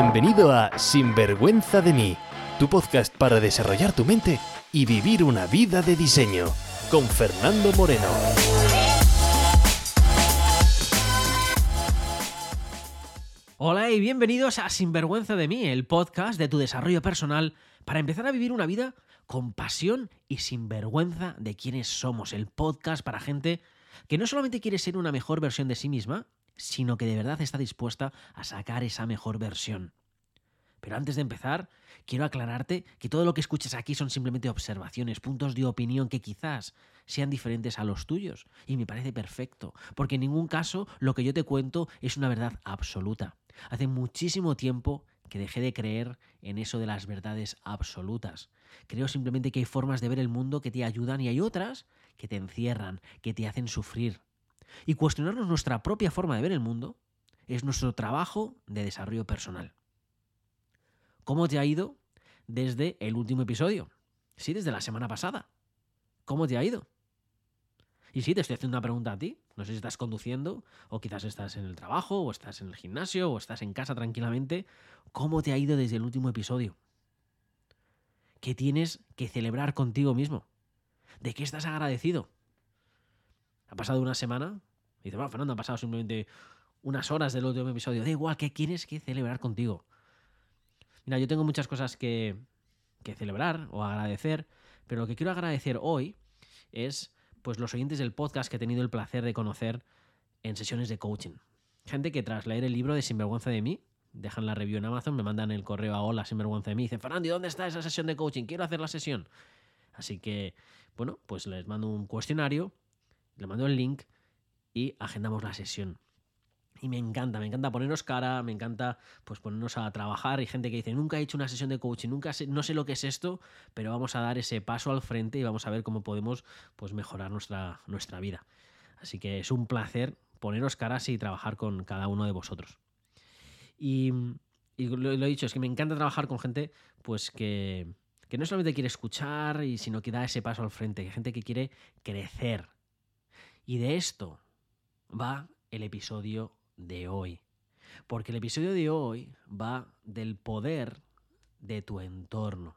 Bienvenido a Sinvergüenza de mí, tu podcast para desarrollar tu mente y vivir una vida de diseño, con Fernando Moreno. Hola y bienvenidos a Sinvergüenza de mí, el podcast de tu desarrollo personal para empezar a vivir una vida con pasión y sin vergüenza de quiénes somos. El podcast para gente que no solamente quiere ser una mejor versión de sí misma, sino que de verdad está dispuesta a sacar esa mejor versión. Pero antes de empezar, quiero aclararte que todo lo que escuches aquí son simplemente observaciones, puntos de opinión que quizás sean diferentes a los tuyos. Y me parece perfecto, porque en ningún caso lo que yo te cuento es una verdad absoluta. Hace muchísimo tiempo que dejé de creer en eso de las verdades absolutas. Creo simplemente que hay formas de ver el mundo que te ayudan y hay otras que te encierran, que te hacen sufrir. Y cuestionarnos nuestra propia forma de ver el mundo es nuestro trabajo de desarrollo personal. ¿Cómo te ha ido desde el último episodio? Sí, desde la semana pasada. ¿Cómo te ha ido? Y sí, te estoy haciendo una pregunta a ti. No sé si estás conduciendo, o quizás estás en el trabajo, o estás en el gimnasio, o estás en casa tranquilamente. ¿Cómo te ha ido desde el último episodio? ¿Qué tienes que celebrar contigo mismo? ¿De qué estás agradecido? Ha pasado una semana. Y dices, bueno, Fernando, han pasado simplemente unas horas del último episodio. Da igual, ¿qué tienes que celebrar contigo? Mira, yo tengo muchas cosas que celebrar o agradecer, pero lo que quiero agradecer hoy es pues, los oyentes del podcast que he tenido el placer de conocer en sesiones de coaching. Gente que tras leer el libro de Sinvergüenza de mí, dejan la review en Amazon, me mandan el correo a hola, Sinvergüenza de mí, y dicen, Fernando, ¿y dónde está esa sesión de coaching? Quiero hacer la sesión. Así que, bueno, pues les mando un cuestionario, le mando el link y agendamos la sesión. Y me encanta ponernos cara, me encanta pues ponernos a trabajar. Hay gente que dice, nunca he hecho una sesión de coaching, no sé lo que es esto, pero vamos a dar ese paso al frente y vamos a ver cómo podemos pues, mejorar nuestra vida. Así que es un placer poneros caras y trabajar con cada uno de vosotros. Y lo he dicho, es que me encanta trabajar con gente pues que no solamente quiere escuchar, sino que da ese paso al frente, que gente que quiere crecer. Y de esto va el episodio de hoy. Porque el episodio de hoy va del poder de tu entorno.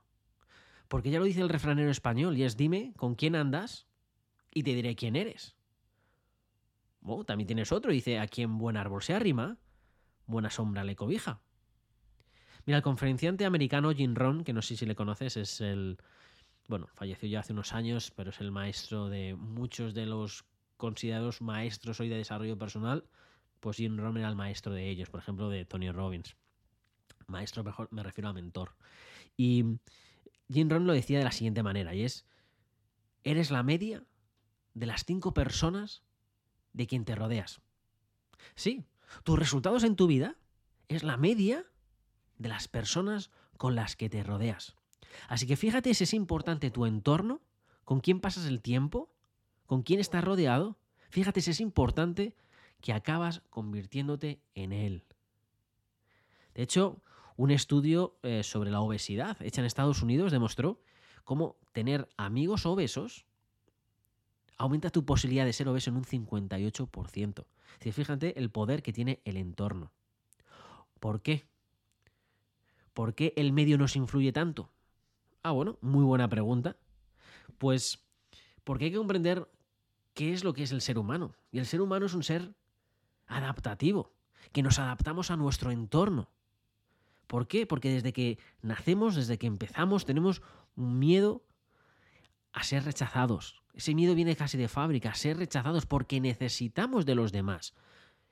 Porque ya lo dice el refranero español, y es dime con quién andas y te diré quién eres. Oh, también tienes otro, dice a quien buen árbol se arrima, buena sombra le cobija. Mira, el conferenciante americano Jim Rohn, que no sé si le conoces, es bueno, falleció ya hace unos años, pero es el maestro de muchos de los considerados maestros hoy de desarrollo personal, pues Jim Rohn era el maestro de ellos, por ejemplo, de Tony Robbins. Maestro, mejor me refiero a mentor. Y Jim Rohn lo decía de la siguiente manera, y es, eres la media de las 5 personas de quien te rodeas. Sí, tus resultados en tu vida es la media de las personas con las que te rodeas. Así que fíjate si es importante tu entorno, con quién pasas el tiempo, con quién estás rodeado, fíjate si es importante que acabas convirtiéndote en él. De hecho, un estudio sobre la obesidad hecho en Estados Unidos demostró cómo tener amigos obesos aumenta tu posibilidad de ser obeso en un 58%. Así, fíjate el poder que tiene el entorno. ¿Por qué? ¿Por qué el medio nos influye tanto? Ah, bueno, muy buena pregunta. Pues porque hay que comprender ¿qué es lo que es el ser humano? Y el ser humano es un ser adaptativo, que nos adaptamos a nuestro entorno. ¿Por qué? Porque desde que nacemos, desde que empezamos, tenemos un miedo a ser rechazados. Ese miedo viene casi de fábrica, a ser rechazados porque necesitamos de los demás.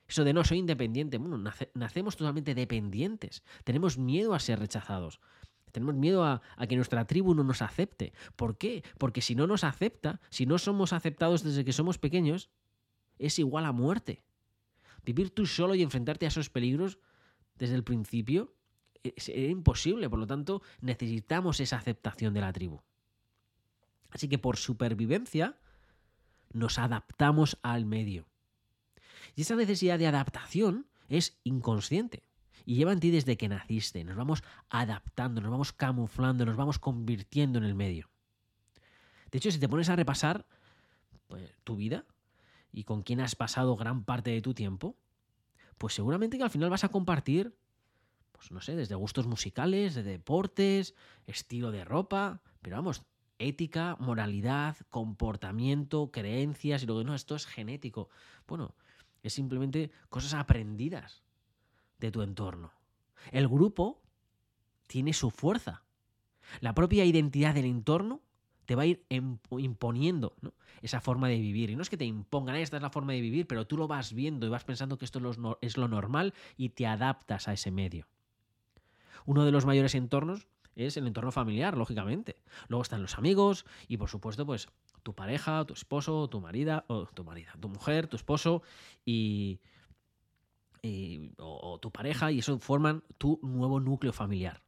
Eso de no, soy independiente. Bueno, nacemos totalmente dependientes. Tenemos miedo a ser rechazados. Tenemos miedo a que nuestra tribu no nos acepte. ¿Por qué? Porque si no nos acepta, si no somos aceptados desde que somos pequeños, es igual a muerte. Vivir tú solo y enfrentarte a esos peligros desde el principio es imposible. Por lo tanto, necesitamos esa aceptación de la tribu. Así que por supervivencia nos adaptamos al medio. Y esa necesidad de adaptación es inconsciente. Y lleva en ti desde que naciste. Nos vamos adaptando, nos vamos camuflando, nos vamos convirtiendo en el medio. De hecho, si te pones a repasar pues, tu vida y con quién has pasado gran parte de tu tiempo, pues seguramente que al final vas a compartir pues no sé, desde gustos musicales, de deportes, estilo de ropa, pero vamos, ética, moralidad, comportamiento, creencias y luego no, esto es genético. Bueno, es simplemente cosas aprendidas de tu entorno. El grupo tiene su fuerza. La propia identidad del entorno te va a ir imponiendo, ¿no?, esa forma de vivir. Y no es que te impongan, esta es la forma de vivir, pero tú lo vas viendo y vas pensando que esto es lo normal y te adaptas a ese medio. Uno de los mayores entornos es el entorno familiar, lógicamente. Luego están los amigos y, por supuesto, pues tu pareja, tu esposo, tu mujer, tu esposo o tu pareja, y eso forman tu nuevo núcleo familiar.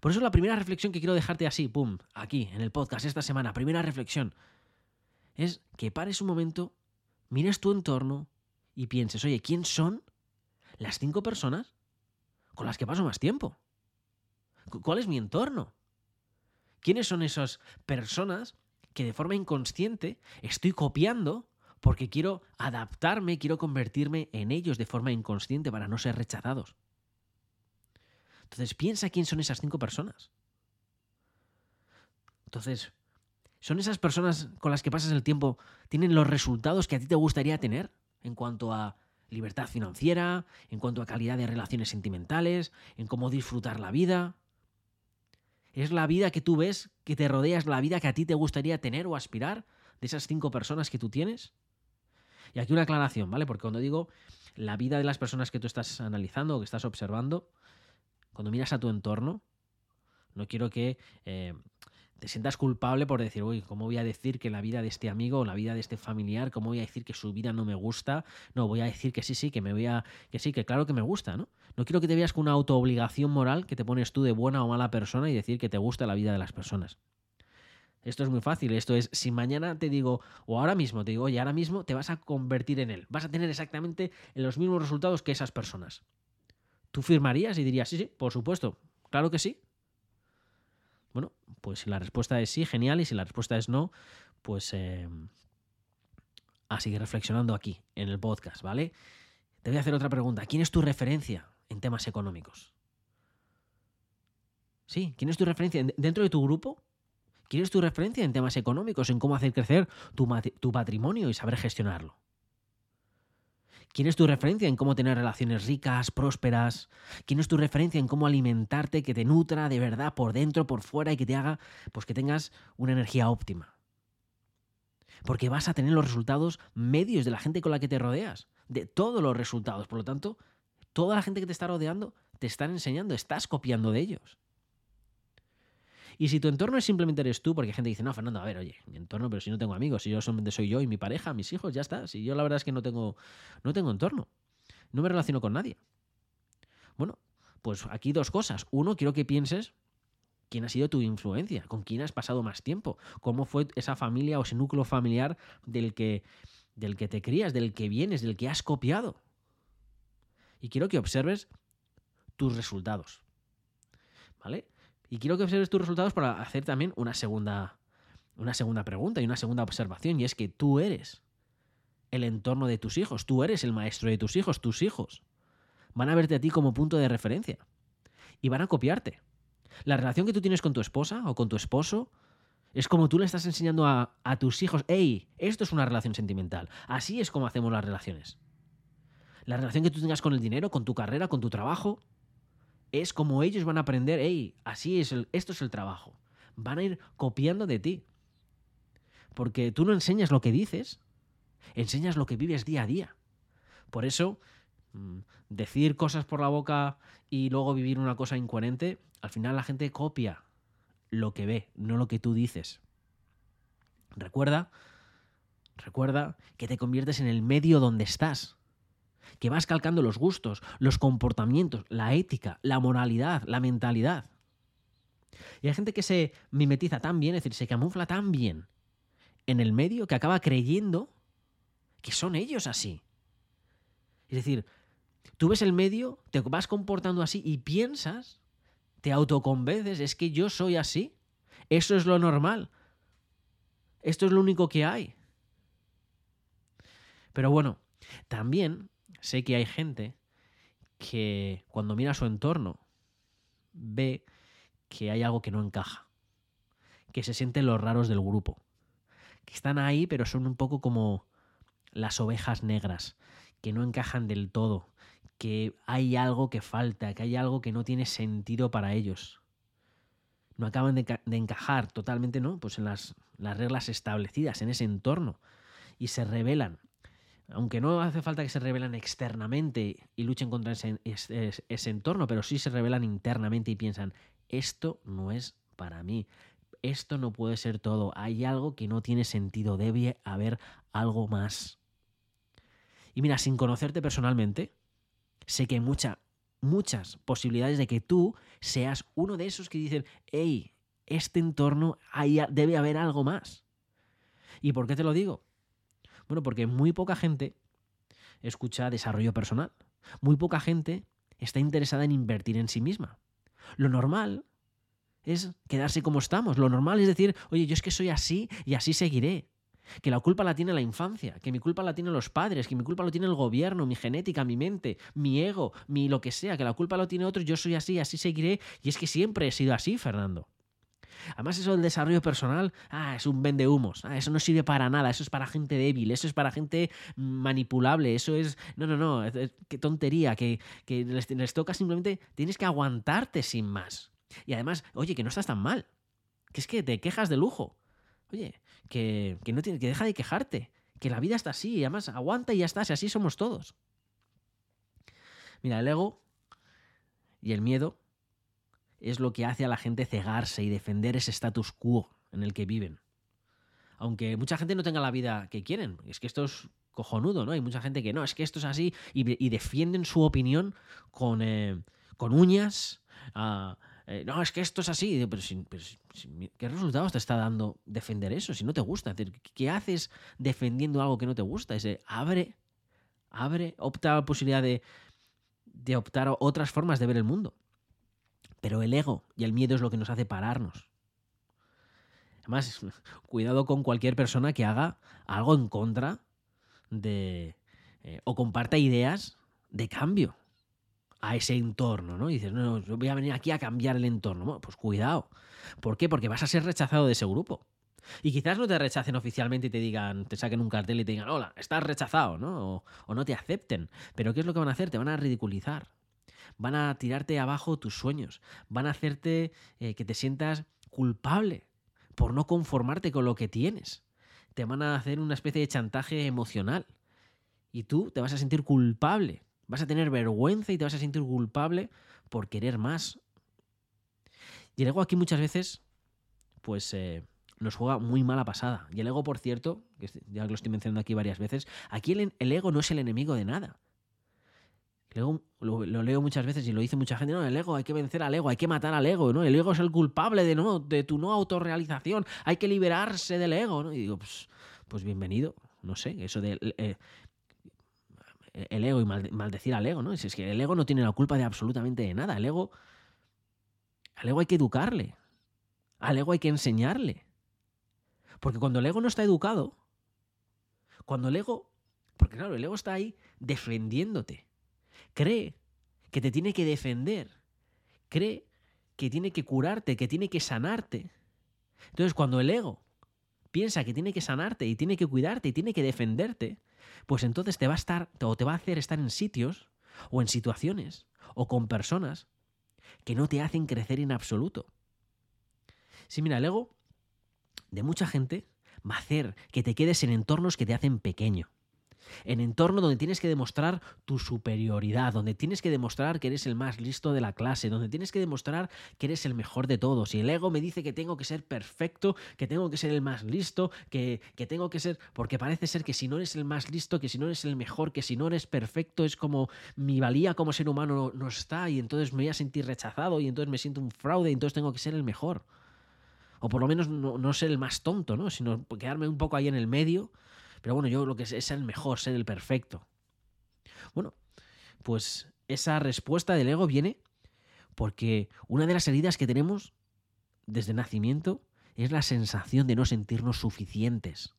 Por eso la primera reflexión que quiero dejarte así, pum, aquí, en el podcast esta semana, primera reflexión, es que pares un momento, mires tu entorno y pienses, oye, ¿quién son las 5 personas con las que paso más tiempo? ¿Cuál es mi entorno? ¿Quiénes son esas personas que de forma inconsciente estoy copiando porque quiero adaptarme, quiero convertirme en ellos de forma inconsciente para no ser rechazados? Entonces, piensa quién son esas 5 personas. Entonces, ¿son esas personas con las que pasas el tiempo, tienen los resultados que a ti te gustaría tener en cuanto a libertad financiera, en cuanto a calidad de relaciones sentimentales, en cómo disfrutar la vida? ¿Es la vida que tú ves, que te rodeas, la vida que a ti te gustaría tener o aspirar de esas 5 personas que tú tienes? Y aquí una aclaración, ¿vale? Porque cuando digo la vida de las personas que tú estás analizando o que estás observando, cuando miras a tu entorno, no quiero que te sientas culpable por decir, uy, ¿cómo voy a decir que la vida de este amigo o la vida de este familiar, cómo voy a decir que su vida no me gusta? No, voy a decir que sí, que sí, que claro que me gusta, ¿no? No quiero que te veas con una autoobligación moral que te pones tú de buena o mala persona y decir que te gusta la vida de las personas. Esto es muy fácil, esto es, si mañana te digo, o ahora mismo te digo, oye, ahora mismo te vas a convertir en él, vas a tener exactamente los mismos resultados que esas personas. ¿Tú firmarías y dirías, sí, sí, por supuesto, claro que sí? Bueno, pues si la respuesta es sí, genial, y si la respuesta es no, pues a seguir reflexionando aquí, en el podcast, ¿vale? Te voy a hacer otra pregunta. ¿Quién es tu referencia en temas económicos? Sí, ¿quién es tu referencia dentro de tu grupo? ¿Quién es tu referencia en temas económicos, en cómo hacer crecer tu patrimonio y saber gestionarlo? ¿Quién es tu referencia en cómo tener relaciones ricas, prósperas? ¿Quién es tu referencia en cómo alimentarte, que te nutra de verdad por dentro, por fuera y que te haga, pues que tengas una energía óptima? Porque vas a tener los resultados medios de la gente con la que te rodeas, de todos los resultados. Por lo tanto, toda la gente que te está rodeando te están enseñando, estás copiando de ellos. Y si tu entorno es simplemente eres tú, porque gente dice, no, Fernando, a ver, oye, mi entorno, pero si no tengo amigos, si yo solamente soy yo y mi pareja, mis hijos, ya está. Si yo la verdad es que no tengo entorno, no me relaciono con nadie. Bueno, pues aquí 2 cosas. 1, quiero que pienses quién ha sido tu influencia, con quién has pasado más tiempo, cómo fue esa familia o ese núcleo familiar del que te crías, del que vienes, del que has copiado. Y quiero que observes tus resultados, ¿vale? Y quiero que observes tus resultados para hacer también una segunda pregunta y una segunda observación, y es que tú eres el entorno de tus hijos, tú eres el maestro de tus hijos van a verte a ti como punto de referencia y van a copiarte. La relación que tú tienes con tu esposa o con tu esposo es como tú le estás enseñando a tus hijos, hey, esto es una relación sentimental, así es como hacemos las relaciones. La relación que tú tengas con el dinero, con tu carrera, con tu trabajo, es como ellos van a aprender, hey, así es, esto es el trabajo. Van a ir copiando de ti. Porque tú no enseñas lo que dices, enseñas lo que vives día a día. Por eso, decir cosas por la boca y luego vivir una cosa incoherente, al final la gente copia lo que ve, no lo que tú dices. Recuerda que te conviertes en el medio donde estás, que vas calcando los gustos, los comportamientos, la ética, la moralidad, la mentalidad. Y hay gente que se mimetiza tan bien, es decir, se camufla tan bien en el medio que acaba creyendo que son ellos así. Es decir, tú ves el medio, te vas comportando así y piensas, te autoconvences, es que yo soy así, eso es lo normal, esto es lo único que hay. Pero bueno, también sé que hay gente que cuando mira su entorno ve que hay algo que no encaja, que se sienten los raros del grupo, que están ahí pero son un poco como las ovejas negras, que no encajan del todo, que hay algo que falta, que hay algo que no tiene sentido para ellos. No acaban de encajar totalmente, ¿no? Pues en las reglas establecidas, en ese entorno. Y se rebelan. Aunque no hace falta que se rebelan externamente y luchen contra ese entorno, pero sí se rebelan internamente y piensan, esto no es para mí, esto no puede ser todo, hay algo que no tiene sentido, debe haber algo más. Y mira, sin conocerte personalmente, sé que hay muchas posibilidades de que tú seas uno de esos que dicen, hey, este entorno debe haber algo más. ¿Y por qué te lo digo? Bueno, porque muy poca gente escucha desarrollo personal. Muy poca gente está interesada en invertir en sí misma. Lo normal es quedarse como estamos. Lo normal es decir, oye, yo es que soy así y así seguiré. Que la culpa la tiene la infancia, que mi culpa la tienen los padres, que mi culpa lo tiene el gobierno, mi genética, mi mente, mi ego, mi lo que sea, que la culpa lo tiene otro, yo soy así, así seguiré, y es que siempre he sido así, Fernando. Además, eso del desarrollo personal, es un vendehumos, eso no sirve para nada, eso es para gente débil, eso es para gente manipulable, eso es... No, qué tontería, que les toca simplemente... Tienes que aguantarte sin más. Y además, oye, que no estás tan mal, que es que te quejas de lujo. Oye, que deja de quejarte, que la vida está así, y además aguanta y ya está, si así somos todos. Mira, el ego y el miedo es lo que hace a la gente cegarse y defender ese status quo en el que viven. Aunque mucha gente no tenga la vida que quieren, es que esto es cojonudo, ¿no? Hay mucha gente que no, es que esto es así, y defienden su opinión con uñas, no, es que esto es así. Pero ¿qué resultados te está dando defender eso si no te gusta? Es decir, ¿qué haces defendiendo algo que no te gusta? Abre, opta a la posibilidad de optar a otras formas de ver el mundo. Pero el ego y el miedo es lo que nos hace pararnos. Además, cuidado con cualquier persona que haga algo en contra de o comparta ideas de cambio a ese entorno, ¿no? Y dices, no, yo voy a venir aquí a cambiar el entorno. Bueno, pues cuidado. ¿Por qué? Porque vas a ser rechazado de ese grupo. Y quizás no te rechacen oficialmente y te digan, te saquen un cartel y te digan, hola, estás rechazado, ¿no? O no te acepten. Pero ¿qué es lo que van a hacer? Te van a ridiculizar. Van a tirarte abajo tus sueños. Van a hacerte que te sientas culpable por no conformarte con lo que tienes. Te van a hacer una especie de chantaje emocional. Y tú te vas a sentir culpable. Vas a tener vergüenza y te vas a sentir culpable por querer más. Y el ego aquí muchas veces pues nos juega muy mala pasada. Y el ego, por cierto, que ya lo estoy mencionando aquí varias veces, aquí el ego no es el enemigo de nada. El ego, lo leo muchas veces y lo dice mucha gente, no, el ego, hay que vencer al ego, hay que matar al ego, ¿no? El ego es el culpable de tu no autorrealización, hay que liberarse del ego, ¿no? Y digo, pues bienvenido, no sé, eso de... el ego y maldecir al ego, ¿no? Si es que el ego no tiene la culpa de absolutamente de nada. Al ego hay que educarle. Al ego hay que enseñarle. Porque cuando el ego no está educado, porque claro, el ego está ahí defendiéndote. Cree que te tiene que defender. Cree que tiene que curarte, que tiene que sanarte. Entonces, cuando el ego piensa que tiene que sanarte y tiene que cuidarte y tiene que defenderte, pues entonces te va a estar o te va a hacer estar en sitios o en situaciones o con personas que no te hacen crecer en absoluto. Sí, mira, el ego de mucha gente va a hacer que te quedes en entornos que te hacen pequeño, en entornos donde tienes que demostrar tu superioridad, donde tienes que demostrar que eres el más listo de la clase, donde tienes que demostrar que eres el mejor de todos. Y el ego me dice que tengo que ser perfecto, que tengo que ser el más listo, que tengo que ser... Porque parece ser que si no eres el más listo, que si no eres el mejor, que si no eres perfecto, es como mi valía como ser humano no está, y entonces me voy a sentir rechazado y entonces me siento un fraude y entonces tengo que ser el mejor. O por lo menos no ser el más tonto, ¿no? Sino quedarme un poco ahí en el medio. Pero bueno, yo lo que es ser el mejor, ser el perfecto. Bueno, pues esa respuesta del ego viene porque una de las heridas que tenemos desde nacimiento es la sensación de no sentirnos suficientes.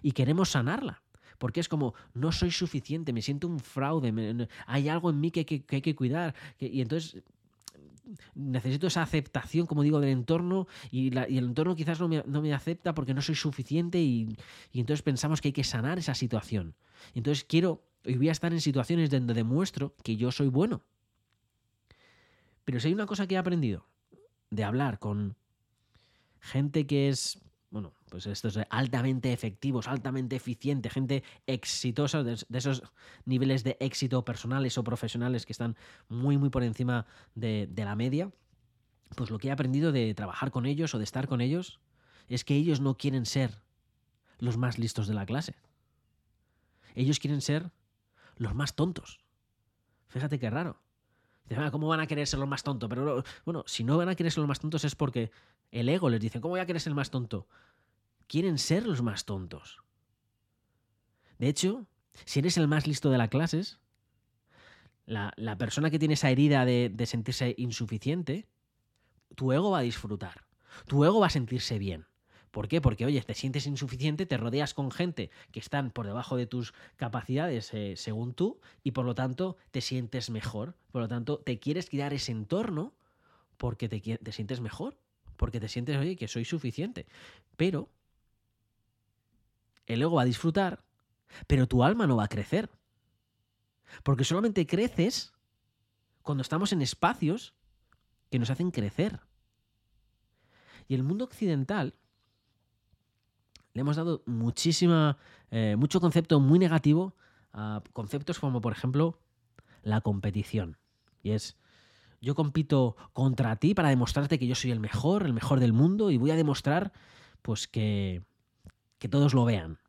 Y queremos sanarla. porque es como, no soy suficiente, me siento un fraude, hay algo en mí que hay que cuidar, y entonces necesito esa aceptación, como digo, del entorno, y el entorno quizás no me acepta porque no soy suficiente, y entonces pensamos que hay que sanar esa situación. Entonces voy a estar en situaciones donde demuestro que yo soy bueno. Pero si hay una cosa que he aprendido de hablar con gente que es, bueno, pues estos altamente efectivos, altamente eficientes, gente exitosa, de esos niveles de éxito personales o profesionales que están muy, muy por encima de la media, pues lo que he aprendido de trabajar con ellos o de estar con ellos es que ellos no quieren ser los más listos de la clase. Ellos quieren ser los más tontos. Fíjate qué raro. ¿Cómo van a querer ser los más tontos? Pero bueno, si no van a querer ser los más tontos es porque el ego les dice, ¿cómo voy a querer ser el más tonto? Quieren ser los más tontos. De hecho, si eres el más listo de las clases, la persona que tiene esa herida de sentirse insuficiente, tu ego va a disfrutar, tu ego va a sentirse bien. ¿Por qué? Porque, oye, te sientes insuficiente, te rodeas con gente que están por debajo de tus capacidades según tú, y por lo tanto te sientes mejor. Por lo tanto, te quieres quitar ese entorno porque te sientes mejor, porque te sientes, oye, que soy suficiente. Pero el ego va a disfrutar, pero tu alma no va a crecer. Porque solamente creces cuando estamos en espacios que nos hacen crecer. Y el mundo occidental le hemos dado mucho concepto muy negativo a conceptos como, por ejemplo, la competición. Y es, yo compito contra ti para demostrarte que yo soy el mejor del mundo, y voy a demostrar pues que todos lo vean.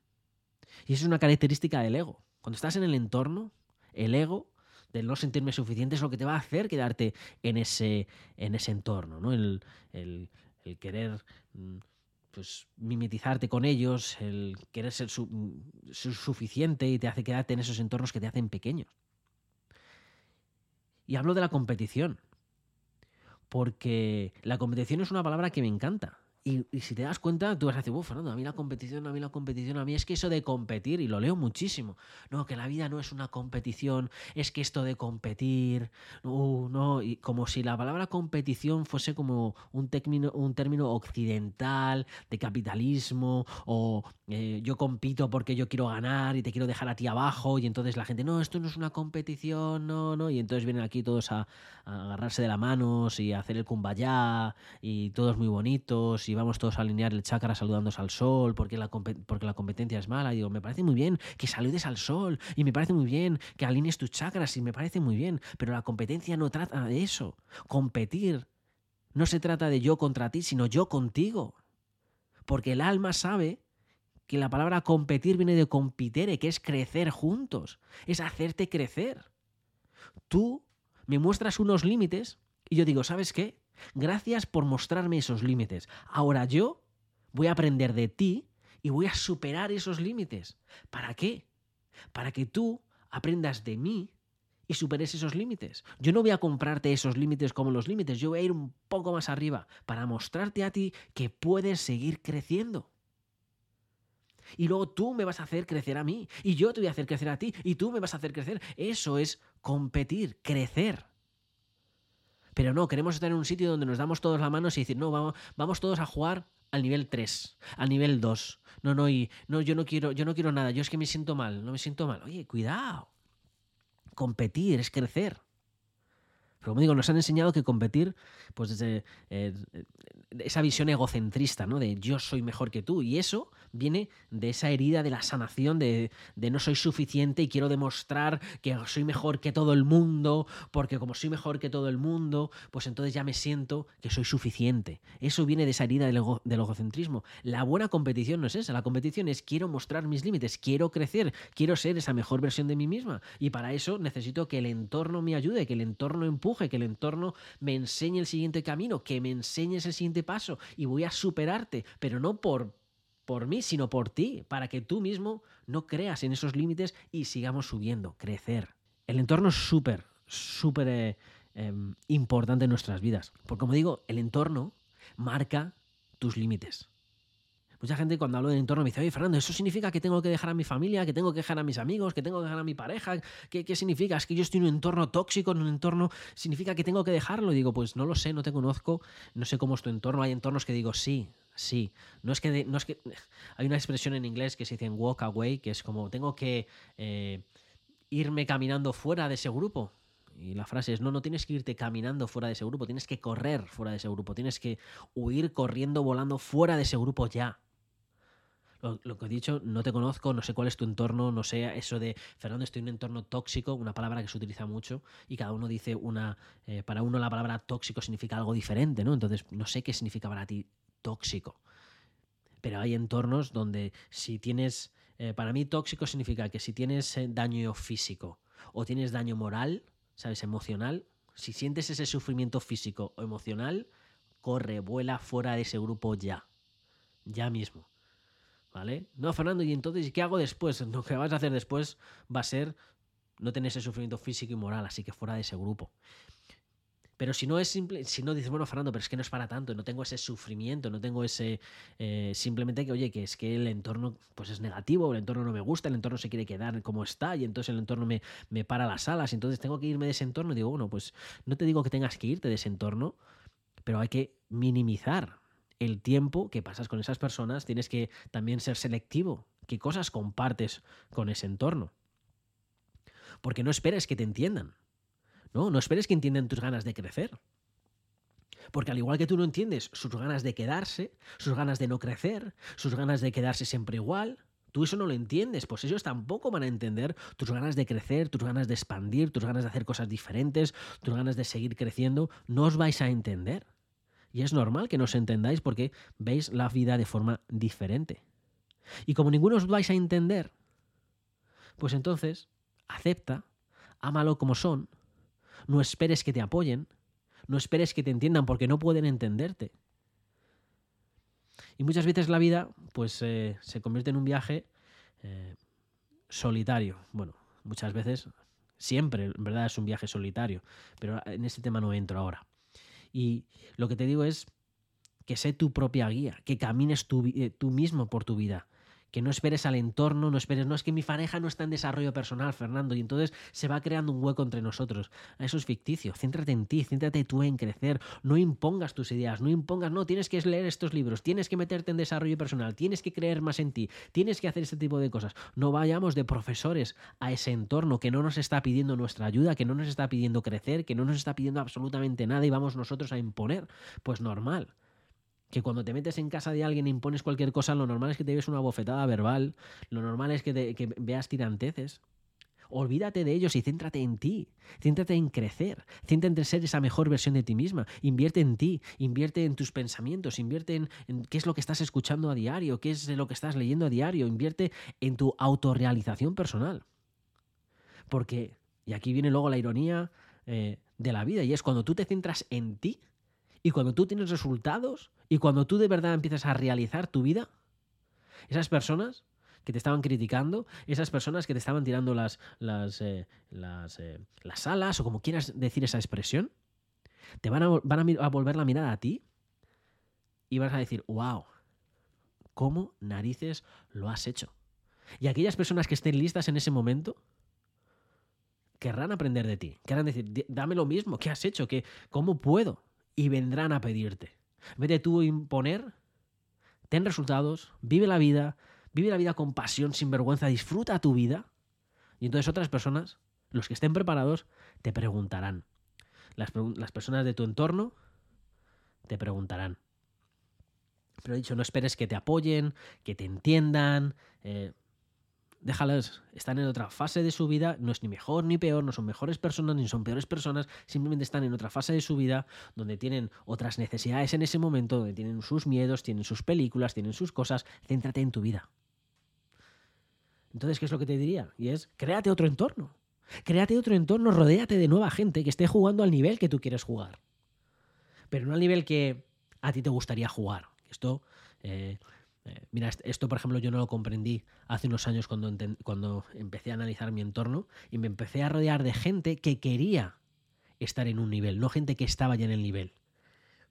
Y eso es una característica del ego. Cuando estás en el entorno, el ego del no sentirme suficiente es lo que te va a hacer quedarte en ese entorno, ¿no? El querer, pues, mimetizarte con ellos, el querer ser suficiente, y te hace quedarte en esos entornos que te hacen pequeños. Y hablo de la competición, porque la competición es una palabra que me encanta. Y si te das cuenta, tú vas a decir, Fernando, a mí la competición, a mí es que eso de competir, y lo leo muchísimo, no, que la vida no es una competición, es que esto de competir, no, y como si la palabra competición fuese como un término occidental de capitalismo, o yo compito porque yo quiero ganar y te quiero dejar a ti abajo, y entonces la gente, no, esto no es una competición, no, y entonces vienen aquí todos a agarrarse de las manos y a hacer el kumbaya, y todos muy bonitos, y vamos todos a alinear el chakra saludándose al sol porque la competencia es mala. Y digo, me parece muy bien que saludes al sol, y me parece muy bien que alinees tus chakras, y me parece muy bien, pero la competencia no trata de eso. Competir no se trata de yo contra ti, sino yo contigo. Porque el alma sabe que la palabra competir viene de compitere, que es crecer juntos, es hacerte crecer. Tú me muestras unos límites y yo digo, ¿sabes qué? Gracias por mostrarme esos límites. Ahora yo voy a aprender de ti y voy a superar esos límites. ¿Para qué? Para que tú aprendas de mí y superes esos límites. Yo no voy a comprarte esos límites como los límites. Yo voy a ir un poco más arriba para mostrarte a ti que puedes seguir creciendo. Y luego tú me vas a hacer crecer a mí, y yo te voy a hacer crecer a ti, y tú me vas a hacer crecer. Eso es competir, crecer. Pero no, queremos estar en un sitio donde nos damos todos la mano y decir, no, vamos todos a jugar al nivel 3, al nivel 2. No, yo no quiero nada, yo es que me siento mal, no me siento mal. Oye, cuidado. Competir es crecer. Pero como digo, nos han enseñado que competir, pues desde esa visión egocentrista, ¿no? De yo soy mejor que tú. Y eso viene de esa herida de la sanación de no soy suficiente y quiero demostrar que soy mejor que todo el mundo, porque como soy mejor que todo el mundo, pues entonces ya me siento que soy suficiente. Eso viene de esa herida del egocentrismo. La buena competición no es esa. La competición es quiero mostrar mis límites, quiero crecer, quiero ser esa mejor versión de mí misma. Y para eso necesito que el entorno me ayude, que el entorno empuje, que el entorno me enseñe el siguiente camino, que me enseñes el siguiente paso, y voy a superarte, pero no por mí, sino por ti, para que tú mismo no creas en esos límites y sigamos subiendo, crecer. El entorno es súper, súper importante en nuestras vidas, porque como digo, el entorno marca tus límites. Mucha gente cuando hablo del entorno me dice, oye, Fernando, ¿eso significa que tengo que dejar a mi familia, que tengo que dejar a mis amigos, que tengo que dejar a mi pareja? ¿Qué significa? ¿Es que yo estoy en un entorno tóxico, en un entorno... significa que tengo que dejarlo? Y digo, pues no lo sé, no te conozco, no sé cómo es tu entorno. Hay entornos que digo, sí, sí. No es que... Hay una expresión en inglés que se dice walk away, que es como, tengo que irme caminando fuera de ese grupo. Y la frase es, no tienes que irte caminando fuera de ese grupo, tienes que correr fuera de ese grupo, tienes que huir corriendo, volando fuera de ese grupo ya. Lo que he dicho, no te conozco, no sé cuál es tu entorno, no sé eso de, Fernando, estoy en un entorno tóxico, una palabra que se utiliza mucho y cada uno dice una... para uno la palabra tóxico significa algo diferente, ¿no? Entonces, no sé qué significa para ti tóxico. Pero hay entornos donde si tienes... para mí tóxico significa que si tienes daño físico o tienes daño moral, ¿sabes? Emocional. Si sientes ese sufrimiento físico o emocional, corre, vuela fuera de ese grupo ya. Ya mismo. ¿Vale? No, Fernando, ¿y entonces qué hago después? Lo que vas a hacer después va a ser no tener ese sufrimiento físico y moral, así que fuera de ese grupo. Pero si no es simple, si no dices, bueno, Fernando, pero es que no es para tanto, no tengo ese sufrimiento, no tengo ese... simplemente que, oye, que es que el entorno pues es negativo, el entorno no me gusta, el entorno se quiere quedar como está y entonces el entorno me para las alas, entonces tengo que irme de ese entorno. Y digo, bueno, pues no te digo que tengas que irte de ese entorno, pero hay que minimizar el tiempo que pasas con esas personas. Tienes que también ser selectivo. ¿Qué cosas compartes con ese entorno? Porque no esperes que te entiendan. No esperes que entiendan tus ganas de crecer. Porque al igual que tú no entiendes sus ganas de quedarse, sus ganas de no crecer, sus ganas de quedarse siempre igual, tú eso no lo entiendes, pues ellos tampoco van a entender tus ganas de crecer, tus ganas de expandir, tus ganas de hacer cosas diferentes, tus ganas de seguir creciendo. No os vais a entender. Y es normal que no os entendáis porque veis la vida de forma diferente. Y como ninguno os vais a entender, pues entonces acepta, ámalo como son, no esperes que te apoyen, no esperes que te entiendan porque no pueden entenderte. Y muchas veces la vida pues se convierte en un viaje solitario. Bueno, muchas veces, siempre, en verdad es un viaje solitario, pero en este tema no entro ahora. Y lo que te digo es que sé tu propia guía, que camines tú mismo por tu vida, que no esperes al entorno, no es que mi pareja no está en desarrollo personal, Fernando, y entonces se va creando un hueco entre nosotros. Eso es ficticio. Céntrate en ti, céntrate tú en crecer, no impongas tus ideas, no, tienes que leer estos libros, tienes que meterte en desarrollo personal, tienes que creer más en ti, tienes que hacer este tipo de cosas. No vayamos de profesores a ese entorno que no nos está pidiendo nuestra ayuda, que no nos está pidiendo crecer, que no nos está pidiendo absolutamente nada y vamos nosotros a imponer. Pues normal. Que cuando te metes en casa de alguien e impones cualquier cosa, lo normal es que te lleves una bofetada verbal, lo normal es que veas tiranteces. Olvídate de ellos y céntrate en ti, céntrate en crecer, céntrate en ser esa mejor versión de ti misma. Invierte en ti, invierte en tus pensamientos, invierte en qué es lo que estás escuchando a diario, qué es lo que estás leyendo a diario, invierte en tu autorrealización personal. Porque, y aquí viene luego la ironía de la vida, y es cuando tú te centras en ti, y cuando tú tienes resultados, y cuando tú de verdad empiezas a realizar tu vida, esas personas que te estaban criticando, esas personas que te estaban tirando las alas, o como quieras decir esa expresión, te van a volver la mirada a ti y vas a decir, wow, ¿cómo narices lo has hecho? Y aquellas personas que estén listas en ese momento querrán aprender de ti, querrán decir, dame lo mismo, ¿qué has hecho? ¿Cómo puedo? Y vendrán a pedirte. Vete tú a imponer, ten resultados, vive la vida con pasión, sin vergüenza, disfruta tu vida. Y entonces otras personas, los que estén preparados, te preguntarán. Las personas de tu entorno te preguntarán. Pero he dicho, no esperes que te apoyen, que te entiendan. Déjalos, están en otra fase de su vida, no es ni mejor ni peor, no son mejores personas ni son peores personas, simplemente están en otra fase de su vida donde tienen otras necesidades en ese momento, donde tienen sus miedos, tienen sus películas, tienen sus cosas. Céntrate en tu vida. Entonces, ¿qué es lo que te diría? Y es, créate otro entorno. Créate otro entorno, rodéate de nueva gente que esté jugando al nivel que tú quieres jugar. Pero no al nivel que a ti te gustaría jugar. Esto... mira, esto por ejemplo yo no lo comprendí hace unos años cuando empecé a analizar mi entorno y me empecé a rodear de gente que quería estar en un nivel, no gente que estaba ya en el nivel.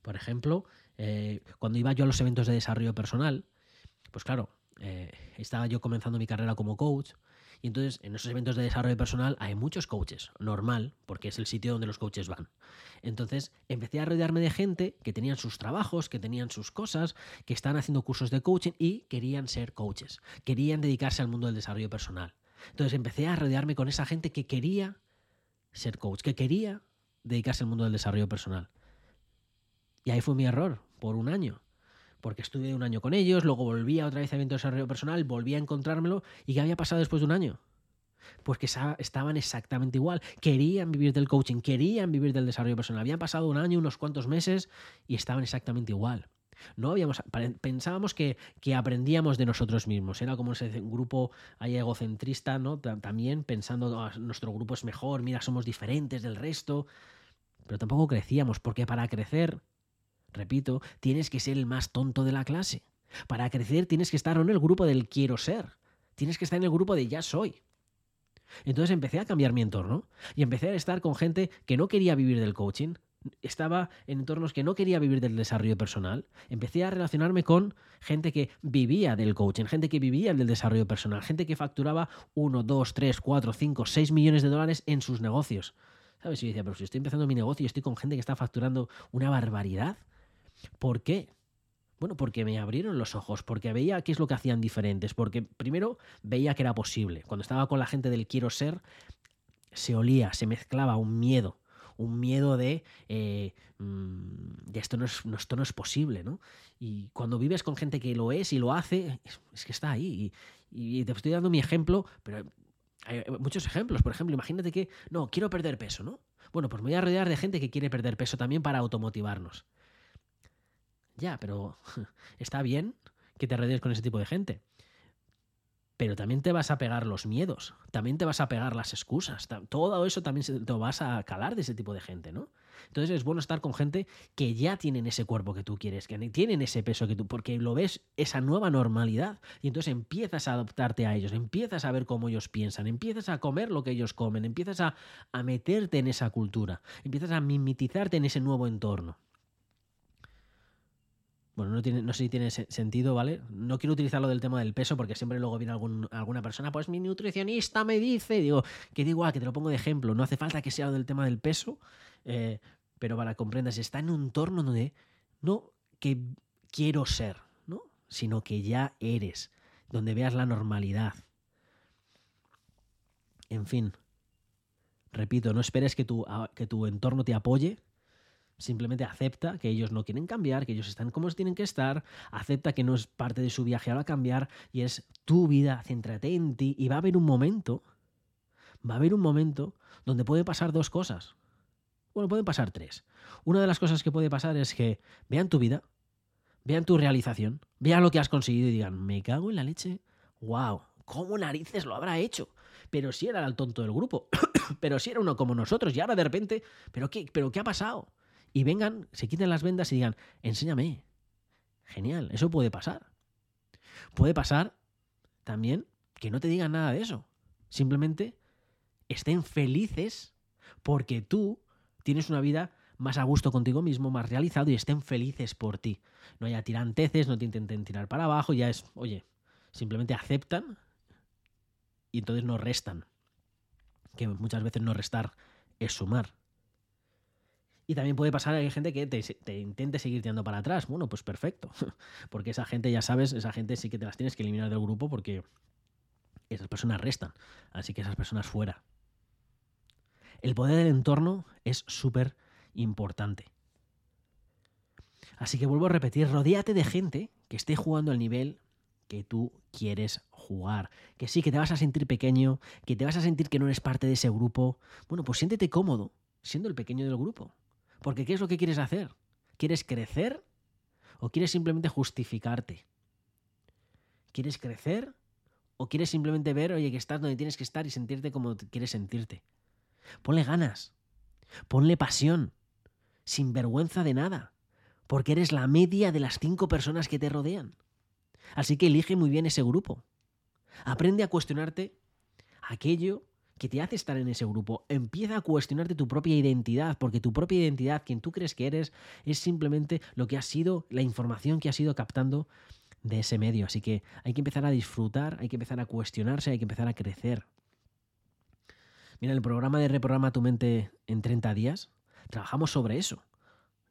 Por ejemplo, cuando iba yo a los eventos de desarrollo personal, pues claro, estaba yo comenzando mi carrera como coach, y entonces en esos eventos de desarrollo personal hay muchos coaches, normal, porque es el sitio donde los coaches van. Entonces empecé a rodearme de gente que tenían sus trabajos, que tenían sus cosas, que estaban haciendo cursos de coaching y querían ser coaches, querían dedicarse al mundo del desarrollo personal. Entonces empecé a rodearme con esa gente que quería ser coach, que quería dedicarse al mundo del desarrollo personal. Y ahí fue mi error, por un año. Porque estuve un año con ellos, luego volvía otra vez a eventos de desarrollo personal, volví a encontrármelo. ¿Y qué había pasado después de un año? Pues que estaban exactamente igual. Querían vivir del coaching, querían vivir del desarrollo personal. Habían pasado un año, unos cuantos meses, y estaban exactamente igual. No habíamos, pensábamos que aprendíamos de nosotros mismos. Era como un grupo ahí egocentrista, ¿no? También pensando, oh, nuestro grupo es mejor, mira, somos diferentes del resto. Pero tampoco crecíamos, porque para crecer, repito, tienes que ser el más tonto de la clase. Para crecer tienes que estar en el grupo del quiero ser. Tienes que estar en el grupo de ya soy. Entonces empecé a cambiar mi entorno y empecé a estar con gente que no quería vivir del coaching. Estaba en entornos que no quería vivir del desarrollo personal. Empecé a relacionarme con gente que vivía del coaching, gente que vivía del desarrollo personal, gente que facturaba 1, 2, 3, 4, 5, 6 millones de dólares en sus negocios. ¿Sabes? Y yo decía, pero si estoy empezando mi negocio y estoy con gente que está facturando una barbaridad, ¿por qué? Bueno, porque me abrieron los ojos, porque veía qué es lo que hacían diferentes, porque primero veía que era posible. Cuando estaba con la gente del quiero ser, se olía, se mezclaba un miedo de esto no es posible, ¿no? Y cuando vives con gente que lo es y lo hace, es que está ahí. Y te estoy dando mi ejemplo, pero hay muchos ejemplos. Por ejemplo, imagínate que, no, quiero perder peso, ¿no? Bueno, pues me voy a rodear de gente que quiere perder peso también para automotivarnos. Ya, pero está bien que te rodees con ese tipo de gente. Pero también te vas a pegar los miedos, también te vas a pegar las excusas, todo eso también te vas a calar de ese tipo de gente, ¿no? Entonces es bueno estar con gente que ya tienen ese cuerpo que tú quieres, que tienen ese peso que tú, porque lo ves, esa nueva normalidad, y entonces empiezas a adaptarte a ellos, empiezas a ver cómo ellos piensan, empiezas a comer lo que ellos comen, empiezas a meterte en esa cultura, empiezas a mimetizarte en ese nuevo entorno. Bueno, no sé si tiene sentido, ¿vale? No quiero utilizar lo del tema del peso porque siempre luego viene alguna persona, pues mi nutricionista me dice, digo, que te lo pongo de ejemplo, no hace falta que sea lo del tema del peso, pero para que comprendas, está en un entorno donde no que quiero ser, ¿no? Sino que ya eres, donde veas la normalidad. En fin, repito, no esperes que tu entorno te apoye. Simplemente acepta que ellos no quieren cambiar, que ellos están como tienen que estar, acepta que no es parte de su viaje ahora cambiar y es tu vida, céntrate en ti y va a haber un momento donde puede pasar dos cosas. Bueno, pueden pasar tres. Una de las cosas que puede pasar es que vean tu vida, vean tu realización, vean lo que has conseguido y digan, me cago en la leche, wow, ¿cómo narices lo habrá hecho? Pero si era el tonto del grupo, pero si era uno como nosotros y ahora de repente, ¿pero qué ha pasado? Y vengan, se quiten las vendas y digan, enséñame. Genial, eso puede pasar. Puede pasar también que no te digan nada de eso. Simplemente estén felices porque tú tienes una vida más a gusto contigo mismo, más realizado y estén felices por ti. No haya tiranteces, no te intenten tirar para abajo, ya es, oye, simplemente aceptan y entonces no restan. Que muchas veces no restar es sumar. Y también puede pasar que hay gente que te intente seguir tirando para atrás. Bueno, pues perfecto. Porque esa gente, ya sabes, esa gente sí que te las tienes que eliminar del grupo porque esas personas restan. Así que esas personas fuera. El poder del entorno es súper importante. Así que vuelvo a repetir, rodéate de gente que esté jugando al nivel que tú quieres jugar. Que sí, que te vas a sentir pequeño, que te vas a sentir que no eres parte de ese grupo. Bueno, pues siéntete cómodo siendo el pequeño del grupo. Porque ¿qué es lo que quieres hacer? ¿Quieres crecer o quieres simplemente justificarte? ¿Quieres crecer o quieres simplemente ver, oye, que estás donde tienes que estar y sentirte como quieres sentirte? Ponle ganas, ponle pasión, sin vergüenza de nada, porque eres la media de las 5 personas que te rodean. Así que elige muy bien ese grupo. Aprende a cuestionarte aquello que te hace estar en ese grupo, empieza a cuestionarte tu propia identidad, porque tu propia identidad, quien tú crees que eres, es simplemente lo que has sido, la información que has ido captando de ese medio. Así que hay que empezar a disfrutar, hay que empezar a cuestionarse, hay que empezar a crecer. Mira, el programa de Reprograma tu Mente en 30 días, trabajamos sobre eso.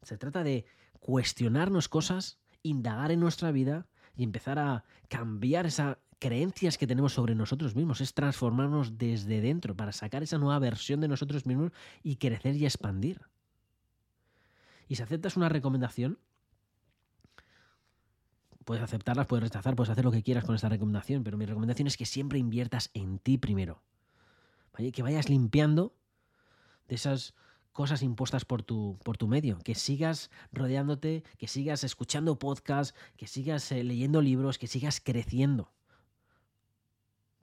Se trata de cuestionarnos cosas, indagar en nuestra vida y empezar a cambiar esas creencias que tenemos sobre nosotros mismos. Es transformarnos desde dentro para sacar esa nueva versión de nosotros mismos y crecer y expandir. Y si aceptas una recomendación, puedes aceptarlas, puedes rechazar, puedes hacer lo que quieras con esta recomendación, pero mi recomendación es que siempre inviertas en ti primero. Que vayas limpiando de esas cosas impuestas por tu medio, que sigas rodeándote, que sigas escuchando podcasts, que sigas leyendo libros, que sigas creciendo.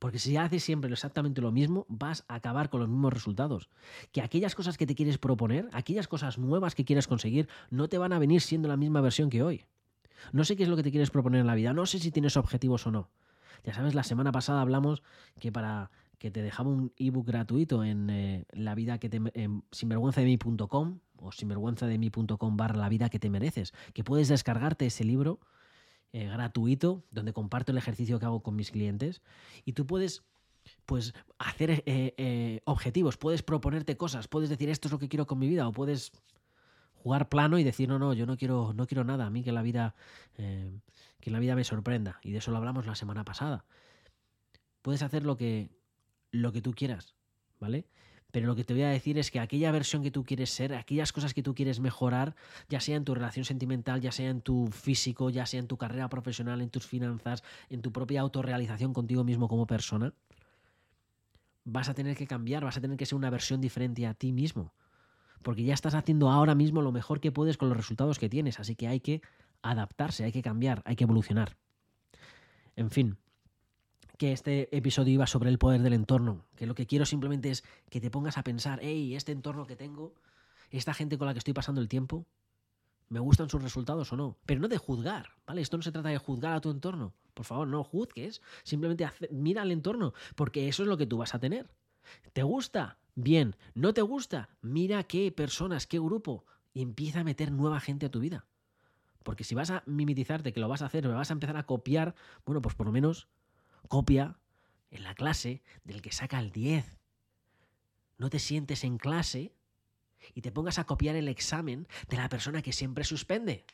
Porque si haces siempre exactamente lo mismo, vas a acabar con los mismos resultados. Que aquellas cosas que te quieres proponer, aquellas cosas nuevas que quieres conseguir, no te van a venir siendo la misma versión que hoy. No sé qué es lo que te quieres proponer en la vida, no sé si tienes objetivos o no. Ya sabes, la semana pasada hablamos que para... que te dejaba un ebook gratuito en sinvergüenzademí.com o sinvergüenzademí.com/lavidaquetemereces, que puedes descargarte ese libro gratuito donde comparto el ejercicio que hago con mis clientes y tú puedes pues hacer objetivos, puedes proponerte cosas, puedes decir esto es lo que quiero con mi vida o puedes jugar plano y decir no, yo no quiero nada, a mí que la vida me sorprenda, y de eso lo hablamos la semana pasada. Puedes hacer lo que tú quieras, ¿vale? Pero lo que te voy a decir es que aquella versión que tú quieres ser, aquellas cosas que tú quieres mejorar, ya sea en tu relación sentimental, ya sea en tu físico, ya sea en tu carrera profesional, en tus finanzas, en tu propia autorrealización contigo mismo como persona, vas a tener que cambiar, vas a tener que ser una versión diferente a ti mismo. Porque ya estás haciendo ahora mismo lo mejor que puedes con los resultados que tienes, así que hay que adaptarse, hay que cambiar, hay que evolucionar. En fin, que este episodio iba sobre el poder del entorno, que lo que quiero simplemente es que te pongas a pensar, hey, este entorno que tengo, esta gente con la que estoy pasando el tiempo, ¿me gustan sus resultados o no? Pero no de juzgar, ¿vale? Esto no se trata de juzgar a tu entorno. Por favor, no juzgues, simplemente mira al entorno, porque eso es lo que tú vas a tener. ¿Te gusta? Bien. ¿No te gusta? Mira qué personas, qué grupo, y empieza a meter nueva gente a tu vida. Porque si vas a mimetizarte, que lo vas a hacer, o vas a empezar a copiar, bueno, pues por lo menos... copia en la clase del que saca el 10. No te sientes en clase y te pongas a copiar el examen de la persona que siempre suspende.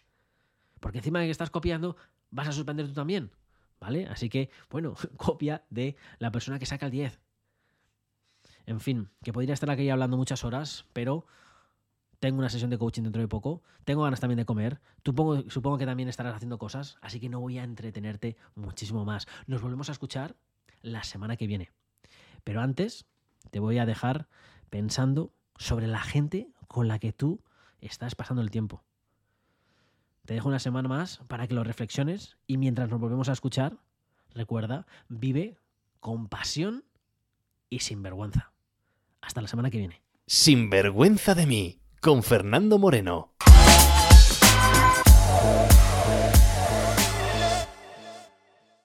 Porque encima de que estás copiando, vas a suspender tú también, ¿vale? Así que, bueno, copia de la persona que saca el 10. En fin, que podría estar aquí hablando muchas horas, pero... tengo una sesión de coaching dentro de poco, tengo ganas también de comer, supongo que también estarás haciendo cosas, así que no voy a entretenerte muchísimo más. Nos volvemos a escuchar la semana que viene. Pero antes te voy a dejar pensando sobre la gente con la que tú estás pasando el tiempo. Te dejo una semana más para que lo reflexiones y mientras nos volvemos a escuchar, recuerda, vive con pasión y sin vergüenza. Hasta la semana que viene. Sinvergüenza de mí. Con Fernando Moreno.